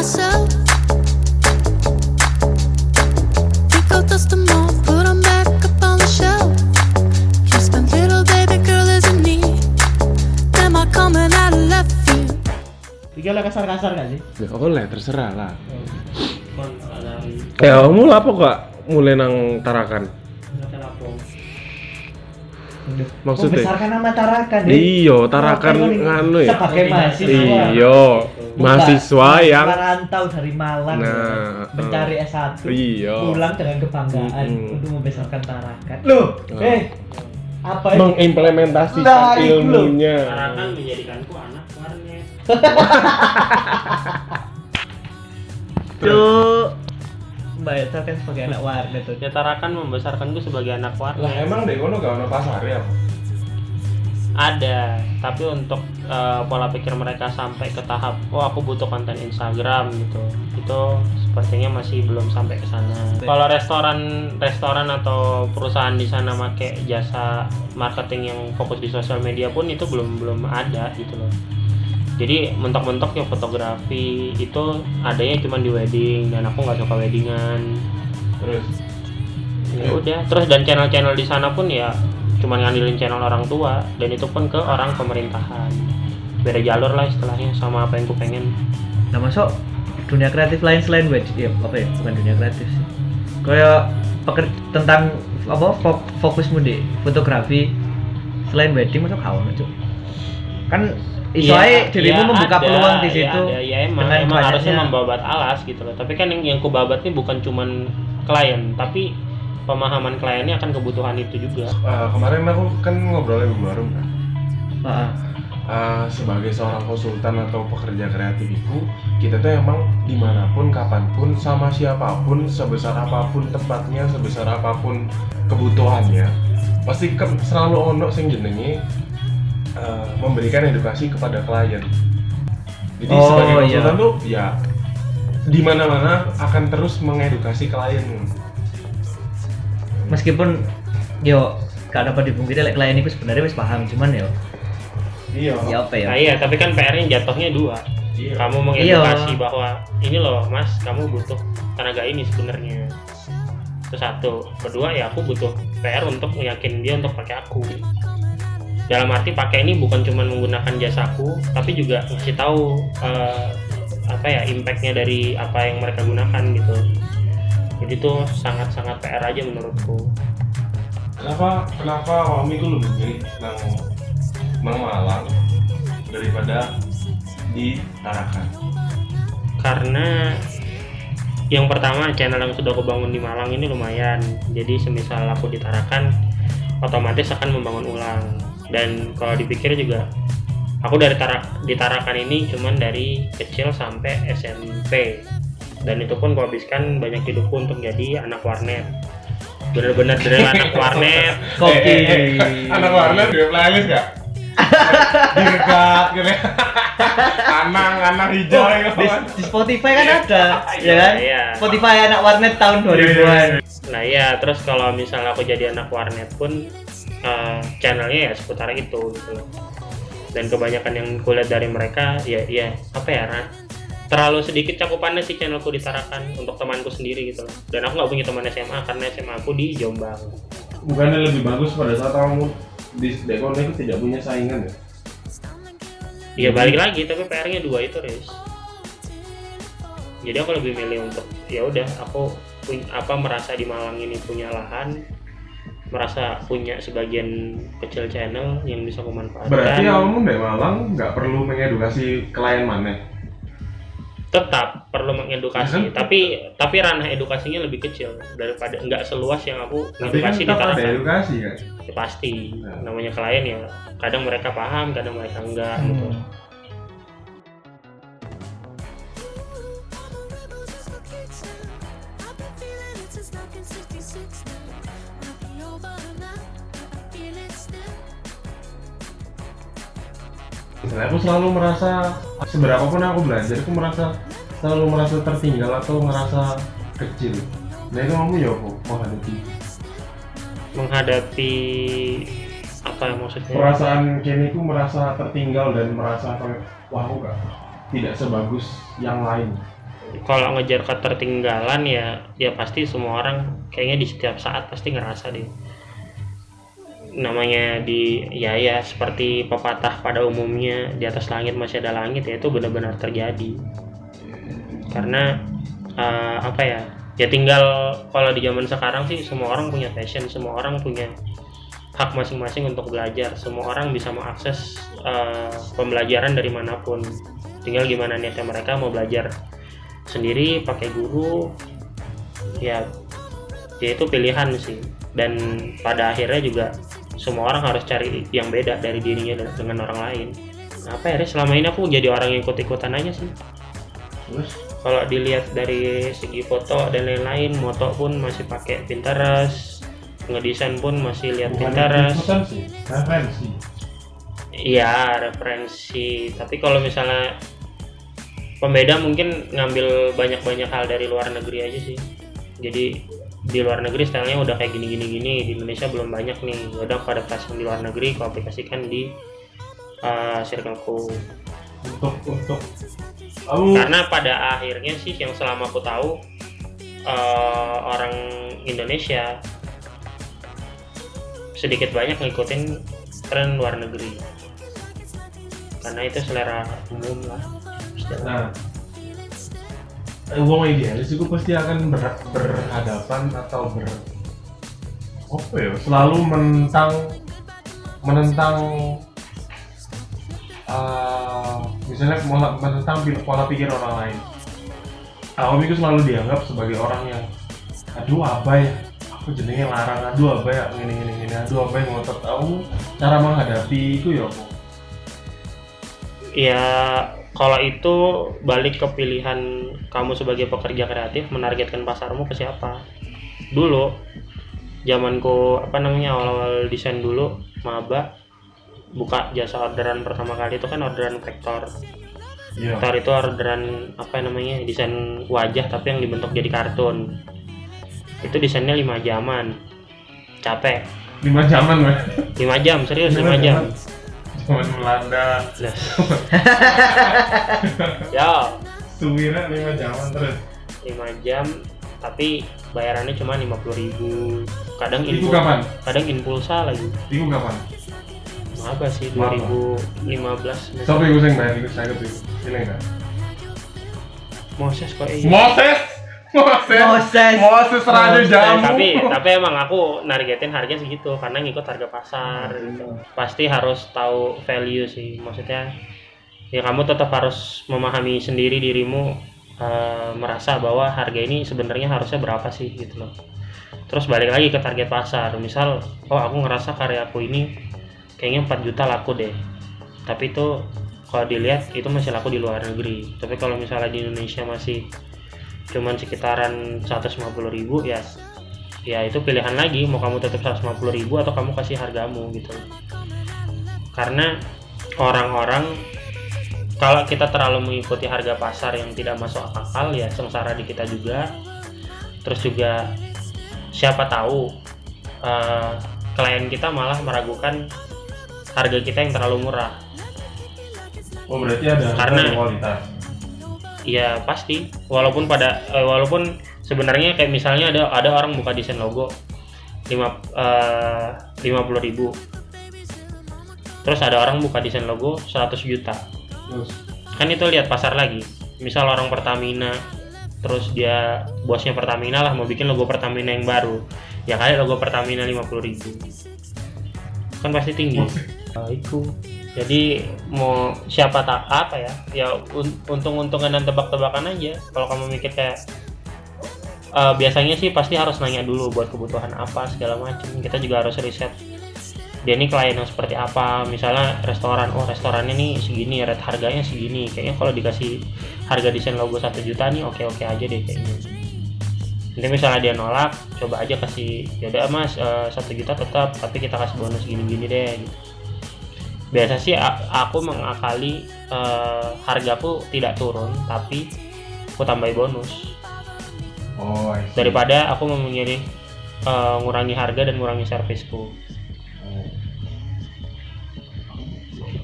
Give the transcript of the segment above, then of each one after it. myself. Pick out dust and more, put them back up on the shelf. Just my little baby girl is in need. Am I coming out of left field? Dikala kasar-kasar gak sih? Boleh, terserah lah. Ya, kamu apa kok mulai nang tarakan? Maksudnya besarkan nama tarakan deh. Iya, tarakan nganu ya. Sebagai mahasiswa. Iya, mahasiswa yang merantau dari Malang mencari S1. Iya. Pulang dengan kebanggaan untuk membesarkan tarakan. Loh, apa ini? Mengimplementasikan ilmunya. Tarakan menjadikanku anak warnet. Cuk. Mbak Tarakan sebagai anak warnet tuh. Ya Tarakan membesarkanku sebagai anak warnet. Lah emang deh kono gak ono pasarnya apa? Ada, tapi untuk pola pikir mereka sampai ke tahap oh aku butuh konten Instagram gitu. Itu sepertinya masih belum sampai ke sana. Kalau restoran atau perusahaan di sana make jasa marketing yang fokus di sosial media pun itu belum ada gitu loh. Jadi mentok-mentok ya fotografi itu adanya cuma di wedding dan aku nggak suka weddingan. Terus ya udah, terus dan channel-channel di sana pun ya cuma ngandelin channel orang tua dan itu pun ke orang pemerintahan. Beda jalur lah istilahnya sama apa yang ku pengen. Nah masuk dunia kreatif lain selain wedding, ya apa ya bukan dunia kreatif sih. Kayak tentang apa fokusmu di fotografi selain wedding masuk awal itu kan. Soalnya dirimu membuka peluang di situ. Ya, emang harusnya membabat alas gitu loh. Tapi kan yang ku babat ini bukan cuman klien, tapi pemahaman kliennya akan kebutuhan itu juga. Kemarin aku kan ngobrolnya sama Barum kan. Sebagai seorang konsultan atau pekerja kreatif itu, kita tuh emang dimanapun, kapanpun, sama siapapun, sebesar apapun tempatnya, sebesar apapun kebutuhannya, pasti selalu ono sing jenenge memberikan edukasi kepada klien. Jadi sebagai konsultan tuh ya di mana-mana akan terus mengedukasi klien. Meskipun yo gak dapat dipungkiri lek klien itu sebenarnya wis paham cuman yo. Iya. Ya apa ya? Nah, iya, tapi kan PR-nya jatuhnya dua. Iya. Kamu mengedukasi bahwa ini loh Mas, kamu butuh tenaga ini sebenarnya. Itu satu. Kedua ya aku butuh PR untuk meyakinkan dia untuk pakai aku. Dalam arti pakai ini bukan cuma menggunakan jasaku, tapi juga ngasih tahu apa ya impact-nya dari apa yang mereka gunakan gitu. Jadi tuh sangat-sangat PR aja menurutku. Kenapa Wami itu lebih pilih nang Malang daripada di Tarakan? Karena yang pertama channel yang sudah aku bangun di Malang ini lumayan. Jadi semisal aku di Tarakan, otomatis akan membangun ulang. Dan kalau dipikir juga aku dari Tarakan ini cuman dari kecil sampai SMP dan itu pun aku habiskan banyak hidupku untuk jadi anak warnet, benar-benar dari anak warnet kopi anak warnet dia playlist gak? Dirgat gitu anak-anak hijau di Spotify kan ada ya kan? Spotify anak warnet tahun 2000-an nah iya, terus kalau misalnya aku jadi anak warnet pun channelnya ya seputar itu gitu loh. Dan kebanyakan yang kulihat dari mereka ya apa ya terlalu sedikit cakupannya sih channelku di Tarakan untuk temanku sendiri gitu loh. Dan aku nggak punya teman SMA karena SMA aku di Jombang. Bukannya lebih bagus pada saat kamu di Dekone itu tidak punya saingan ya? Iya balik lagi tapi PR-nya dua itu Riz. Jadi aku lebih milih untuk ya udah aku merasa di Malang ini punya lahan, merasa punya sebagian kecil channel yang bisa aku manfaatkan. Berarti kamu dari Malang nggak perlu mengedukasi klien mana? Tetap perlu mengedukasi, tapi ranah edukasinya lebih kecil daripada nggak seluas yang aku edukasi di Tarakan. Tapi ada edukasi kan? Ya, pasti. Namanya klien ya kadang mereka paham, kadang mereka enggak gitu. Aku selalu merasa seberapa pun aku belajar, aku selalu merasa tertinggal atau merasa kecil. Nah itu kamu ya kok menghadapi apa yang maksudnya? Perasaan kini aku merasa tertinggal dan merasa wah aku tidak sebagus yang lain. kalau ngejar ketertinggalan ya pasti semua orang kayaknya di setiap saat pasti ngerasa deh. Namanya ya seperti pepatah pada umumnya, di atas langit masih ada langit, ya itu benar-benar terjadi. Karena tinggal kalau di zaman sekarang sih semua orang punya passion, semua orang punya hak masing-masing untuk belajar, semua orang bisa mengakses pembelajaran dari manapun. Tinggal gimana niatnya mereka mau belajar sendiri pakai guru, ya itu pilihan sih. Dan pada akhirnya juga semua orang harus cari yang beda dari dirinya dengan orang lain. Selama ini aku jadi orang yang ikut-ikutan aja sih. Terus? Kalau dilihat dari segi foto dan lain-lain, moto pun masih pakai Pinterest, ngedesain pun masih lihat Pinterest. Referensi. Tapi kalau misalnya pembeda mungkin ngambil banyak-banyak hal dari luar negeri aja sih. Jadi di luar negeri stylenya udah kayak gini, di Indonesia belum banyak nih. Udah pada pasang di luar negeri, aku aplikasikan di circleku. Untuk karena pada akhirnya sih yang selama aku tahu orang Indonesia sedikit banyak ngikutin tren luar negeri karena itu selera umum lah. Uang idealis itu pasti akan berhadapan atau selalu menentang misalnya menentang pola pikir orang lain. Aku selalu dianggap sebagai orang yang aduh abai, ngotot. Aku cara menghadapi itu ya aku. Ya kalau itu balik ke pilihan kamu sebagai pekerja kreatif, menargetkan pasarmu ke siapa. Dulu zamanku awal-awal desain dulu maba, buka jasa orderan pertama kali itu kan orderan vektor. Vektor itu orderan desain wajah tapi yang dibentuk jadi kartun. Itu desainnya 5 jaman. Capek. 5 jaman, weh. 5 jam, serius 5 jam. Cuman Belanda. Ya. Suwira 5 jaman terus. 5 jam tapi bayarannya cuma 50.000. Kadang impulsa lagi. Itu kapan? Apa sih 2015? Tapi gue sering bayar ikut saya tuh, ini enggak. Moses Raja Jamu. Tapi emang aku nargetin harganya segitu karena ngikut harga pasar. Pasti harus tahu value sih, maksudnya ya kamu tetap harus memahami sendiri dirimu, merasa bahwa harga ini sebenarnya harusnya berapa sih gitu loh. Terus balik lagi ke target pasar. Misal aku ngerasa karyaku ini kayaknya 4 juta laku deh, tapi itu kalau dilihat itu masih laku di luar negeri. Tapi kalau misalnya di Indonesia masih cuman sekitaran 150.000, ya itu pilihan lagi, mau kamu tetap 150.000 atau kamu kasih hargamu gitu. Karena orang-orang kalau kita terlalu mengikuti harga pasar yang tidak masuk akal, ya sengsara di kita juga. Terus juga siapa tahu klien kita malah meragukan harga kita yang terlalu murah. Oh, berarti ada karena kualitas. Iya, pasti. Walaupun sebenarnya kayak misalnya ada orang buka desain logo 50.000. Terus ada orang buka desain logo 100 juta. Terus. Kan itu lihat pasar lagi. Misal orang Pertamina, terus dia bosnya Pertamina lah mau bikin logo Pertamina yang baru. Ya kali logo Pertamina 50.000. Kan pasti tinggi. Jadi mau siapa tak ya untung-untungan dan tebak-tebakan aja. Kalau kamu mikir kayak biasanya sih pasti harus nanya dulu buat kebutuhan apa segala macam. Kita juga harus riset dia ini klien yang seperti apa. Misalnya restoran, restorannya nih segini, rate harganya segini, kayaknya kalau dikasih harga desain logo 1 juta nih oke aja deh kayaknya. Nanti misalnya dia nolak, coba aja kasih yaudah mas 1 juta tetap tapi kita kasih bonus gini-gini deh gitu. Biasa sih aku mengakali hargaku tidak turun tapi aku tambahi bonus. Daripada aku memilih ngurangi harga dan ngurangi servisku.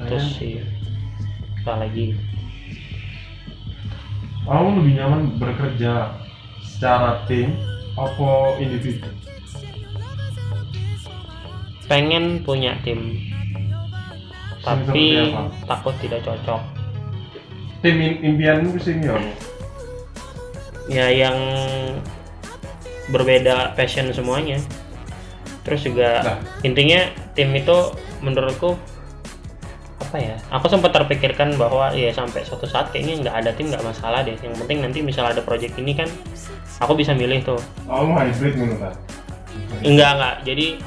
Terus sih apa lagi Kamu lebih nyaman bekerja secara tim atau individu? Pengen punya tim, tapi takut tidak cocok. Tim impianmu senior? Ya, yang berbeda passion semuanya. Terus juga intinya tim itu menurutku apa ya, aku sempat terpikirkan bahwa ya sampai suatu saat kayaknya nggak ada tim nggak masalah deh, yang penting nanti misal ada project ini kan aku bisa milih tuh. Oh, hybrid menurut aku? Enggak, jadi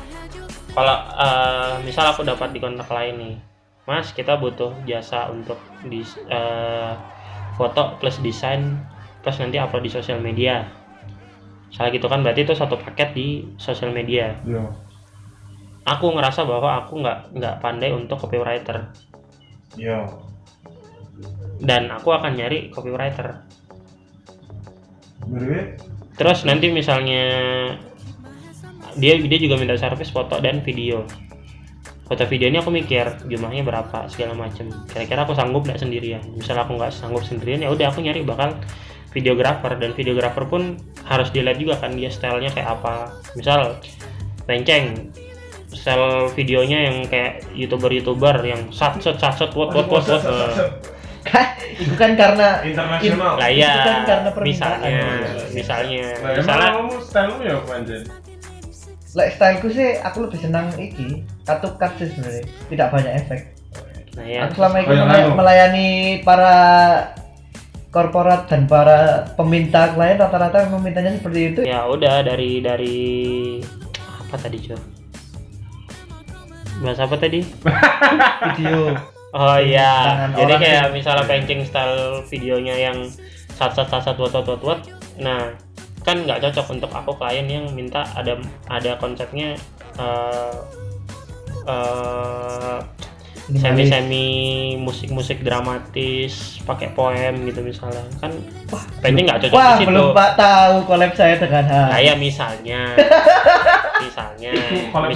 kalau misal aku dapat di kontak lain nih, mas kita butuh jasa untuk foto plus desain plus nanti upload di sosial media misalnya gitu kan, berarti itu satu paket di sosial media. Aku ngerasa bahwa aku nggak pandai untuk copywriter. Dan aku akan nyari copywriter. Terus nanti misalnya dia juga minta service foto dan video. Foto video ini aku mikir jumlahnya berapa segala macam. Kira-kira aku sanggup nggak sendirian. Misal aku nggak sanggup sendirian, ya udah aku nyari bakal videografer, dan videografer pun harus dilihat juga kan dia stylenya kayak apa. Misal lenceng, style videonya yang kayak youtuber yang sat wot itu kan karena internasional lah ya, itu kan karena permintaan misalnya kamu stylemu ya apa anjir? Like styleku sih aku lebih senang iki satu cut sih sebenarnya, tidak banyak efek. Aku selama ini melayani para korporat dan para peminta klien, rata-rata memintanya seperti itu. Ya udah dari apa tadi cuy? Bahas apa tadi? Video. Oh iya. Jadi kayak misalnya pancing style videonya yang sat wat. Nah, kan nggak cocok untuk aku klien yang minta ada konsepnya semi musik dramatis pakai poem gitu misalnya kan, penting nggak cocok di situ. Belum pak tahu collab saya dengan hal kayak misalnya collab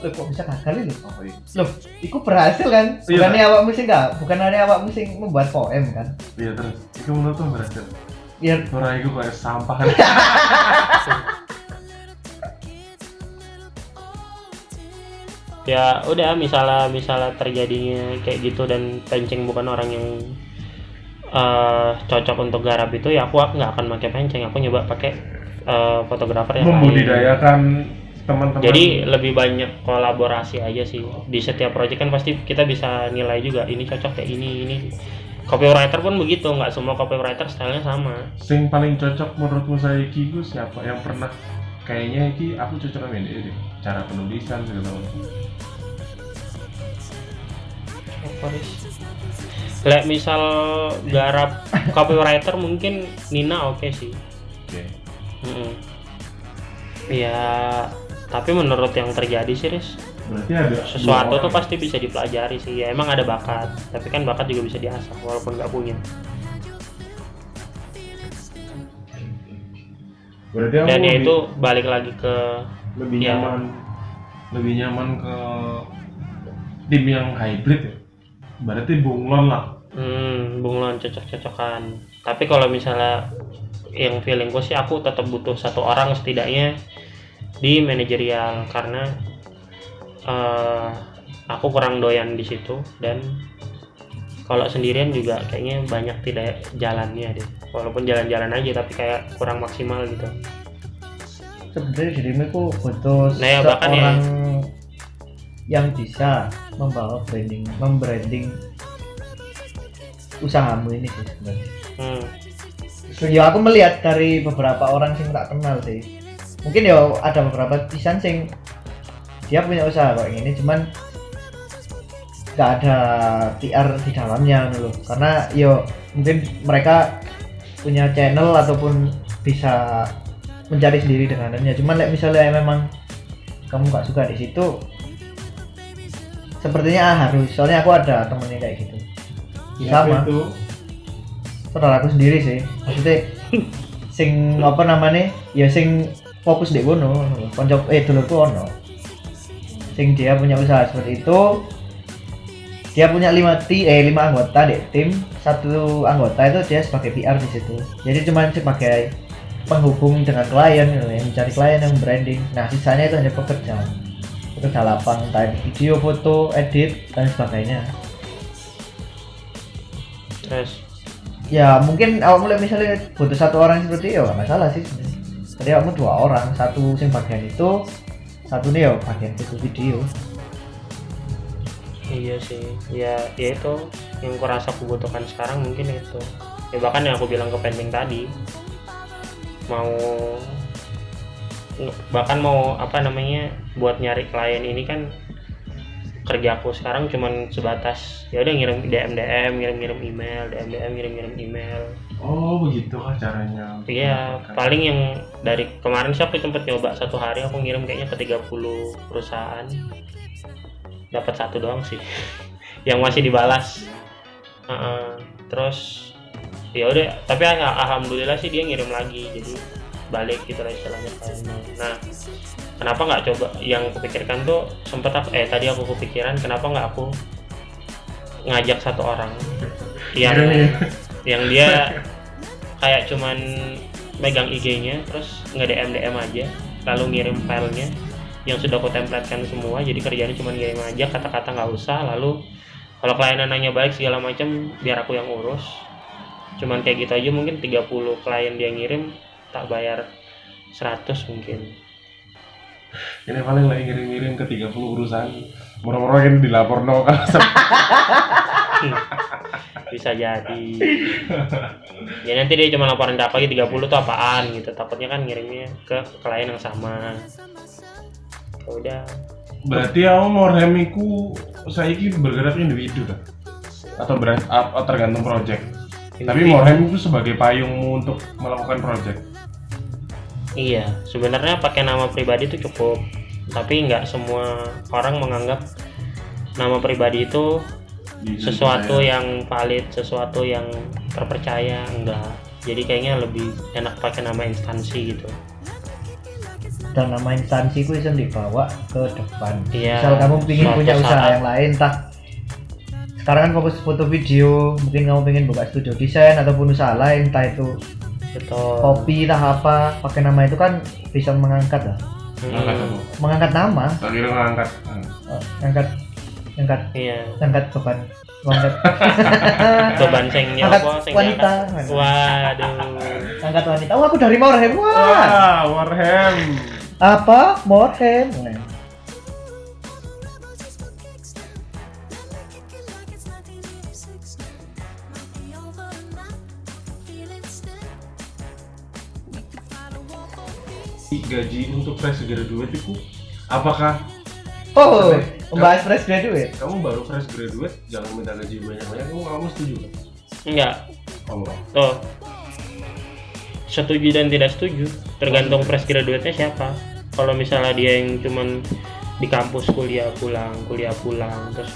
kok bisa gagal itu loh, itu berhasil kan? Bukannya awakmu sih membuat poem kan? Iya, terus itu menurut tuh berhasil. Iya, orang itu kayak sampah. Ya udah, misalnya terjadinya kayak gitu dan penceng bukan orang yang cocok untuk garap itu, ya aku nggak akan pakai penceng, aku nyoba pakai fotografer yang membudidayakan teman-teman. Jadi lebih banyak kolaborasi aja sih di setiap proyek kan, pasti kita bisa nilai juga ini cocok kayak ini. Copywriter pun begitu, nggak semua copywriter stylenya sama. Sing paling cocok menurutmu saya iki itu siapa yang pernah kayaknya iki aku cocok sama ini deh, cara penulisan segala macam. Lek misal garap copywriter mungkin Nina oke sih. Ya, tapi menurut yang terjadi sih Riz, berarti ada sesuatu tuh pasti bisa dipelajari sih. Ya emang ada bakat, tapi kan bakat juga bisa diasah walaupun nggak punya. Berarti dan ya itu balik lagi ke lebih nyaman ke tim yang hybrid ya. Berarti bunglon lah. Bunglon cocok-cocokan. Tapi kalau misalnya yang feelingku sih aku tetap butuh satu orang setidaknya di manajerial, karena aku kurang doyan di situ, dan kalau sendirian juga kayaknya banyak tidak jalannya deh. Walaupun jalan-jalan aja tapi kayak kurang maksimal gitu. Sebenarnya dirimu itu butuh seorang yang bisa membawa membranding usahamu ini sih sebenarnya. Ya aku melihat dari beberapa orang sing tak kenal sih. Mungkin ya ada beberapa pisan sing dia punya usaha kayak gini, cuman nggak ada PR di dalamnya loh. Karena yo mungkin mereka punya channel ataupun bisa mencari sendiri dengannya. Cuman misalnya memang kamu nggak suka di situ, sepertinya harus, soalnya aku ada temennya kayak gitu sama itu saudara aku sendiri sih, maksudnya sing ya sing fokus di kono dulu tuh ono sing dia punya usaha seperti itu, dia punya 5 anggota di tim, satu anggota itu dia sebagai PR di situ. Jadi cuma sebagai penghubung dengan klien, yang mencari klien, yang branding. Nah, sisanya itu hanya pekerja lapang, entah video, foto, edit dan sebagainya. Terus ya mungkin awak mulai misalnya butuh satu orang seperti ya nggak salah sih. Tadi kamu 2 orang, satu yang bagian itu, satu nih ya bagian itu video. Iya sih, ya itu yang aku rasa aku butuhkan sekarang mungkin itu. Ya bahkan yang aku bilang ke pending tadi, mau buat nyari klien ini kan kerja aku sekarang cuman sebatas ya udah ngirim DM ngirim email DM ngirim email. Oh begitu kah caranya? Iya paling yang dari kemarin sih aku sempat nyoba 1 hari aku ngirim kayaknya ke 30 perusahaan dapat 1 doang sih yang masih dibalas. Terus ya udah tapi alhamdulillah sih dia ngirim lagi jadi balik gitu lah istilahnya. Nah kenapa nggak coba yang kupikirkan tuh sempet tadi aku kepikiran kenapa nggak aku ngajak 1 orang yang dia kayak cuman megang IG-nya terus nge-DM aja lalu ngirim filenya yang sudah aku templatekan semua jadi kerjanya cuman ngirim aja kata-kata nggak usah lalu kalau klien nanya balik segala macam biar aku yang urus cuman kayak gitu aja mungkin 30 klien dia ngirim tak bayar 100 mungkin. Ini paling lagi ngirim-ngirim ke 30 perusahaan. Murah-murah kan dilapor no kalau bisa jadi. Ya nanti dia cuma laporan apa lagi 30 tuh apaan gitu. Takutnya kan ngirimnya ke klien yang sama. Ya udah. Berarti kamu mau remiku saiki bergerak individu kan? Atau branch up tergantung project. Tapi Morhem itu sebagai payungmu untuk melakukan project? Iya, sebenarnya pakai nama pribadi itu cukup. Tapi nggak semua orang menganggap nama pribadi itu sesuatu yang valid, sesuatu yang terpercaya, enggak. Jadi kayaknya lebih enak pakai nama instansi gitu. Dan nama instansi itu bisa dibawa ke depan. Iya, misal kamu ingin punya usaha yang lain, sekarang kan fokus foto video, mungkin kamu pengen buka studio desain ataupun usaha lain, entah itu kopi lah apa, pakai nama itu kan bisa mengangkat lah. Mengangkat nama. Akhirnya mengangkat. Angkat. Iya. Angkat beban. Angkat. Beban sengnya. Angkat wanita. Waduh. Angkat wanita. Oh aku dari Morhem. Wah. Morhem. Apa? Morhem. Gaji untuk fresh graduate itu apakah membahas fresh graduate? Kamu baru fresh graduate jangan minta gaji banyak-banyak, kamu setuju? Enggak. Setuju dan tidak setuju tergantung fresh graduate-nya siapa. Kalau misalnya dia yang cuman di kampus kuliah pulang terus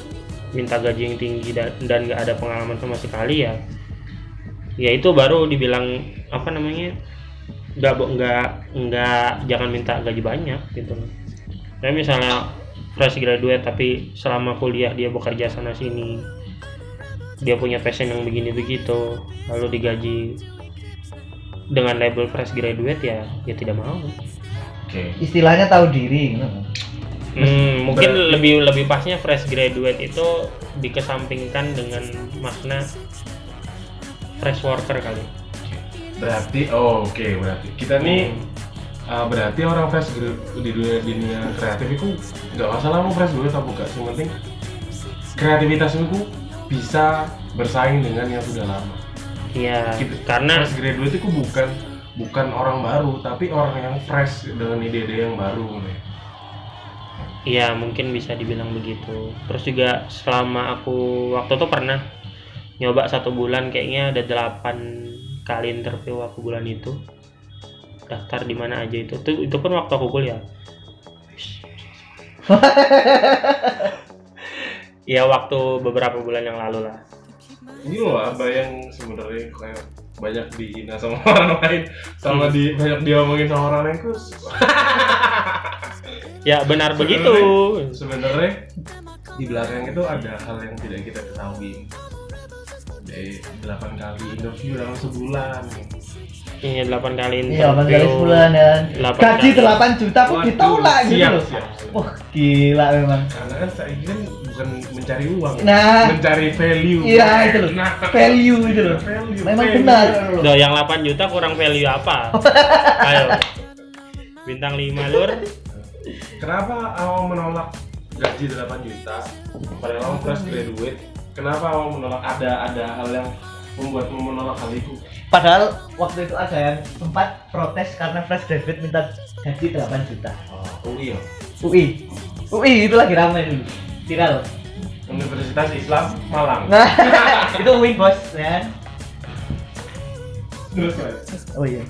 minta gaji yang tinggi dan gak ada pengalaman sama sekali ya itu baru dibilang nggak jangan minta gaji banyak gitu. Nah misalnya fresh graduate tapi selama kuliah dia bekerja sana sini, dia punya passion yang begini begitu, lalu digaji dengan label fresh graduate ya tidak mau. Okay. Istilahnya tahu diri. Mungkin lebih pasnya fresh graduate itu dikesampingkan dengan makna fresh worker kali. Berarti, berarti kita nih berarti orang fresh di dunia kreatif itu nggak masalah mau fresh dulu atau bukan, yang penting kreativitas itu bisa bersaing dengan yang sudah lama. Iya. Karena fresh graduate itu bukan orang baru, tapi orang yang fresh dengan ide-ide yang baru. Iya, mungkin bisa dibilang begitu. Terus juga selama aku waktu itu pernah nyoba 1 bulan kayaknya ada 8 kali interview aku bulan itu, daftar di mana aja itu pun waktu aku kuliah. Ya waktu beberapa bulan yang lalu lah. Ini loh apa yang sebenarnya kayak banyak dihina sama orang lain, sama banyak diomongin sama orang lain, kus. Ya benar begitu. Sebenarnya di belakang itu ada hal yang tidak kita ketahui. Dari 8 kali interview dalam sebulan. Iya 8 kali interview. Iya 8 kali sebulan dan gaji 8 juta kok ditolak gitu loh. Wah, gila memang. Karena kan saya ini bukan mencari uang, nah, mencari value. Iya itu loh. Nah, value itu loh. Memang benar. Loh yang 8 juta kurang value apa? Ayo. Bintang 5 lur. Kenapa awal menolak gaji 8 juta? Padahal fresh graduate. Kenapa awal menolak? Ada hal yang membuatmu menolak hal itu? Padahal waktu itu ada yang sempat protes karena fresh graduate minta gaji 8 juta. Oh, UI ya? UI itu lagi ramai dulu. Viral. Universitas Islam Malang. Nah, itu UI bos ya. Terus ya? Oh iya.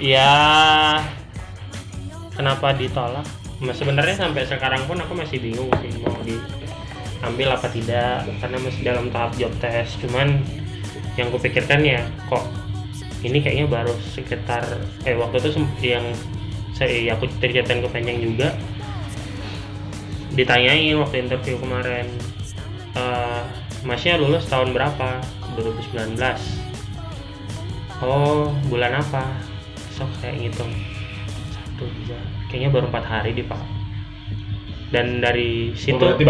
Iya. Kenapa ditolak? Sebenarnya sampai sekarang pun aku masih bingung sih mau diambil apa tidak, karena masih dalam tahap job test. Cuman yang kupikirkan ya kok ini kayaknya baru sekitar waktu itu yang saya aku ceritain ke Panjang juga, ditanyain waktu interview kemarin, Masnya lulus tahun berapa? 2019. Oh bulan apa? Besok kayak gitu. Kayaknya baru 4 hari deh Pak. Dan dari situ berarti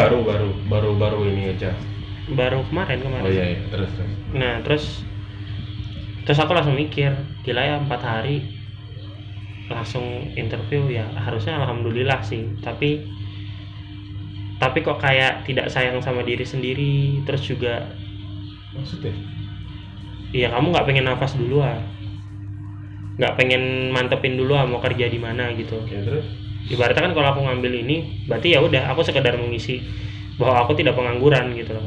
baru ini aja. Baru kemarin. Oh iya, terus. Nah, terus aku langsung mikir, gila ya 4 hari langsung interview ya. Harusnya alhamdulillah sih, tapi kok kayak tidak sayang sama diri sendiri, terus juga maksudnya? Iya, kamu enggak pengen nafas dulu ah. Nggak pengen mantepin dulu mau kerja di mana gitu. Ya, terus? Ibaratnya kan kalau aku ngambil ini, berarti ya udah aku sekedar mengisi bahwa aku tidak pengangguran gitu loh.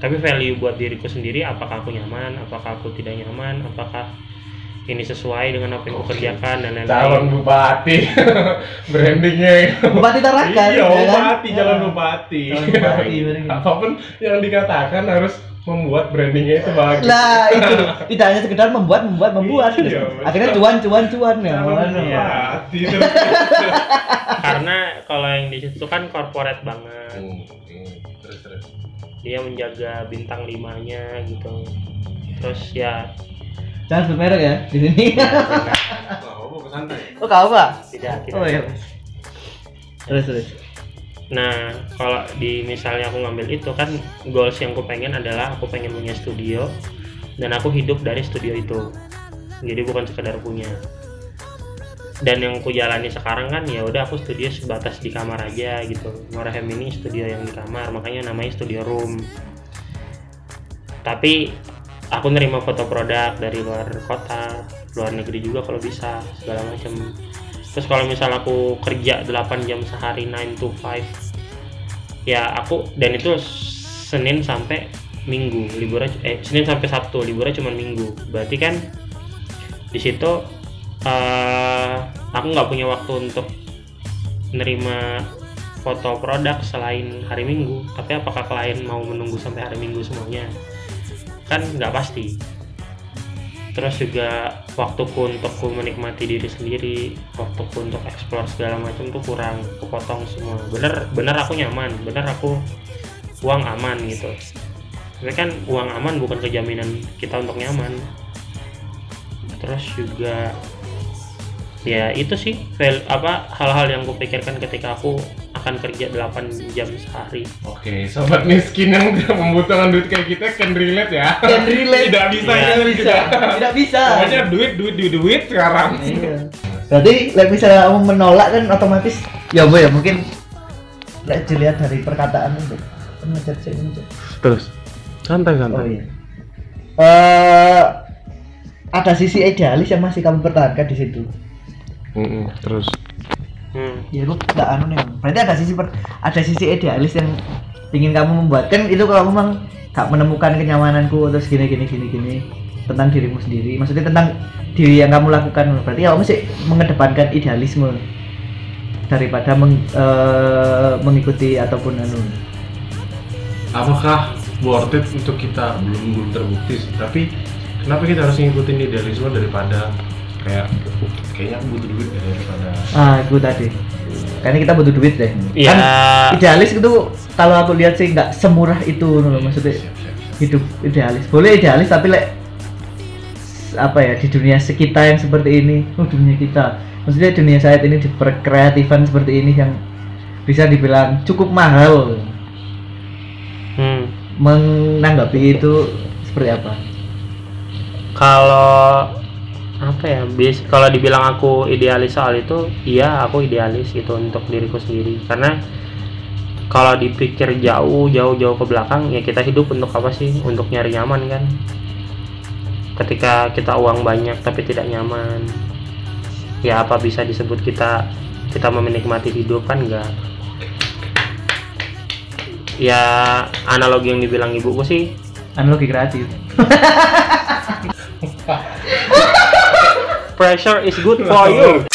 Tapi value buat diriku sendiri, apakah aku nyaman, apakah aku tidak nyaman, apakah ini sesuai dengan apa yang aku kerjakan dan lain-lain. Calon bupati, brandingnya. Bupati Tarakan. Iya, bupati, calon bupati. Apapun yang dikatakan harus membuat brandingnya itu bagus. Nah itu tidak hanya sekedar membuat. Iya, akhirnya cuan ya. Iya. Karena kalau yang di situ kan corporate banget. Terus. Dia menjaga bintang 5-nya gitu. Terus ya. Jangan bermerek ya di sini. Oh, santai. Oh, kau apa? Tidak. Oh, iya. Terus. Nah, kalau di misalnya aku ngambil itu kan goals yang aku pengen adalah aku pengen punya studio dan aku hidup dari studio itu. Jadi bukan sekedar punya. Dan yang aku jalani sekarang kan ya udah aku studio sebatas di kamar aja gitu. Norahem ini studio yang di kamar, makanya namanya studio room. Tapi aku nerima foto produk dari luar kota, luar negeri juga kalau bisa, segala macam. Terus kalau misal aku kerja 8 jam sehari 9 to 5 ya aku, dan itu Senin sampai Minggu liburnya, Senin sampai Sabtu liburnya cuma Minggu, berarti kan di situ aku nggak punya waktu untuk nerima foto produk selain hari Minggu. Tapi apakah klien mau menunggu sampai hari Minggu semuanya kan nggak pasti. Terus juga waktuku untukku menikmati diri sendiri, waktuku untuk eksplor segala macam tuh kurang, kepotong semua. Bener aku nyaman, bener aku uang aman gitu. Tapi kan uang aman bukan kejaminan kita untuk nyaman. Terus juga ya itu sih hal-hal yang kupikirkan ketika aku akan kerja 8 jam sehari. Oke, sobat miskin yang membutuhkan duit kayak kita can relate ya. Can relate. Tidak bisa. Pokoknya duit sekarang. Iya. Berarti misalnya kamu menolak kan otomatis ya boh ya mungkin dilihat dari perkataan itu. Terus santai. Oh iya. Ada sisi idealis yang masih kamu pertahankan di situ. Terus. Ya lu nggak nih, berarti ada sisi idealis yang ingin kamu membuatkan itu. Kalau memang nggak menemukan kenyamananku terus gini tentang dirimu sendiri, maksudnya tentang diri yang kamu lakukan, berarti kamu sih mengedepankan idealisme daripada mengikuti ataupun apakah worth it untuk kita, belum terbukti sih. Tapi kenapa kita harus ngikutin idealisme daripada kayak kayaknya aku butuh duit daripada itu tadi. Kayaknya kita butuh duit deh. Iya. Kan idealis itu kalau aku lihat sih nggak semurah itu loh, maksudnya. Siap. Hidup idealis. Boleh idealis tapi apa ya, di dunia sekitar yang seperti ini, dunia kita. Maksudnya dunia saat ini di perkreatifan seperti ini yang bisa dibilang cukup mahal. Menanggapi itu seperti apa? Kalau apa ya, kalau dibilang aku idealis soal itu, iya aku idealis gitu untuk diriku sendiri. Karena kalau dipikir jauh ke belakang, ya kita hidup untuk apa sih? Untuk nyari nyaman kan? Ketika kita uang banyak tapi tidak nyaman, ya apa bisa disebut kita menikmati hidup, kan enggak? Ya analogi yang dibilang ibuku sih, analogi kreatif. Pressure is good for you.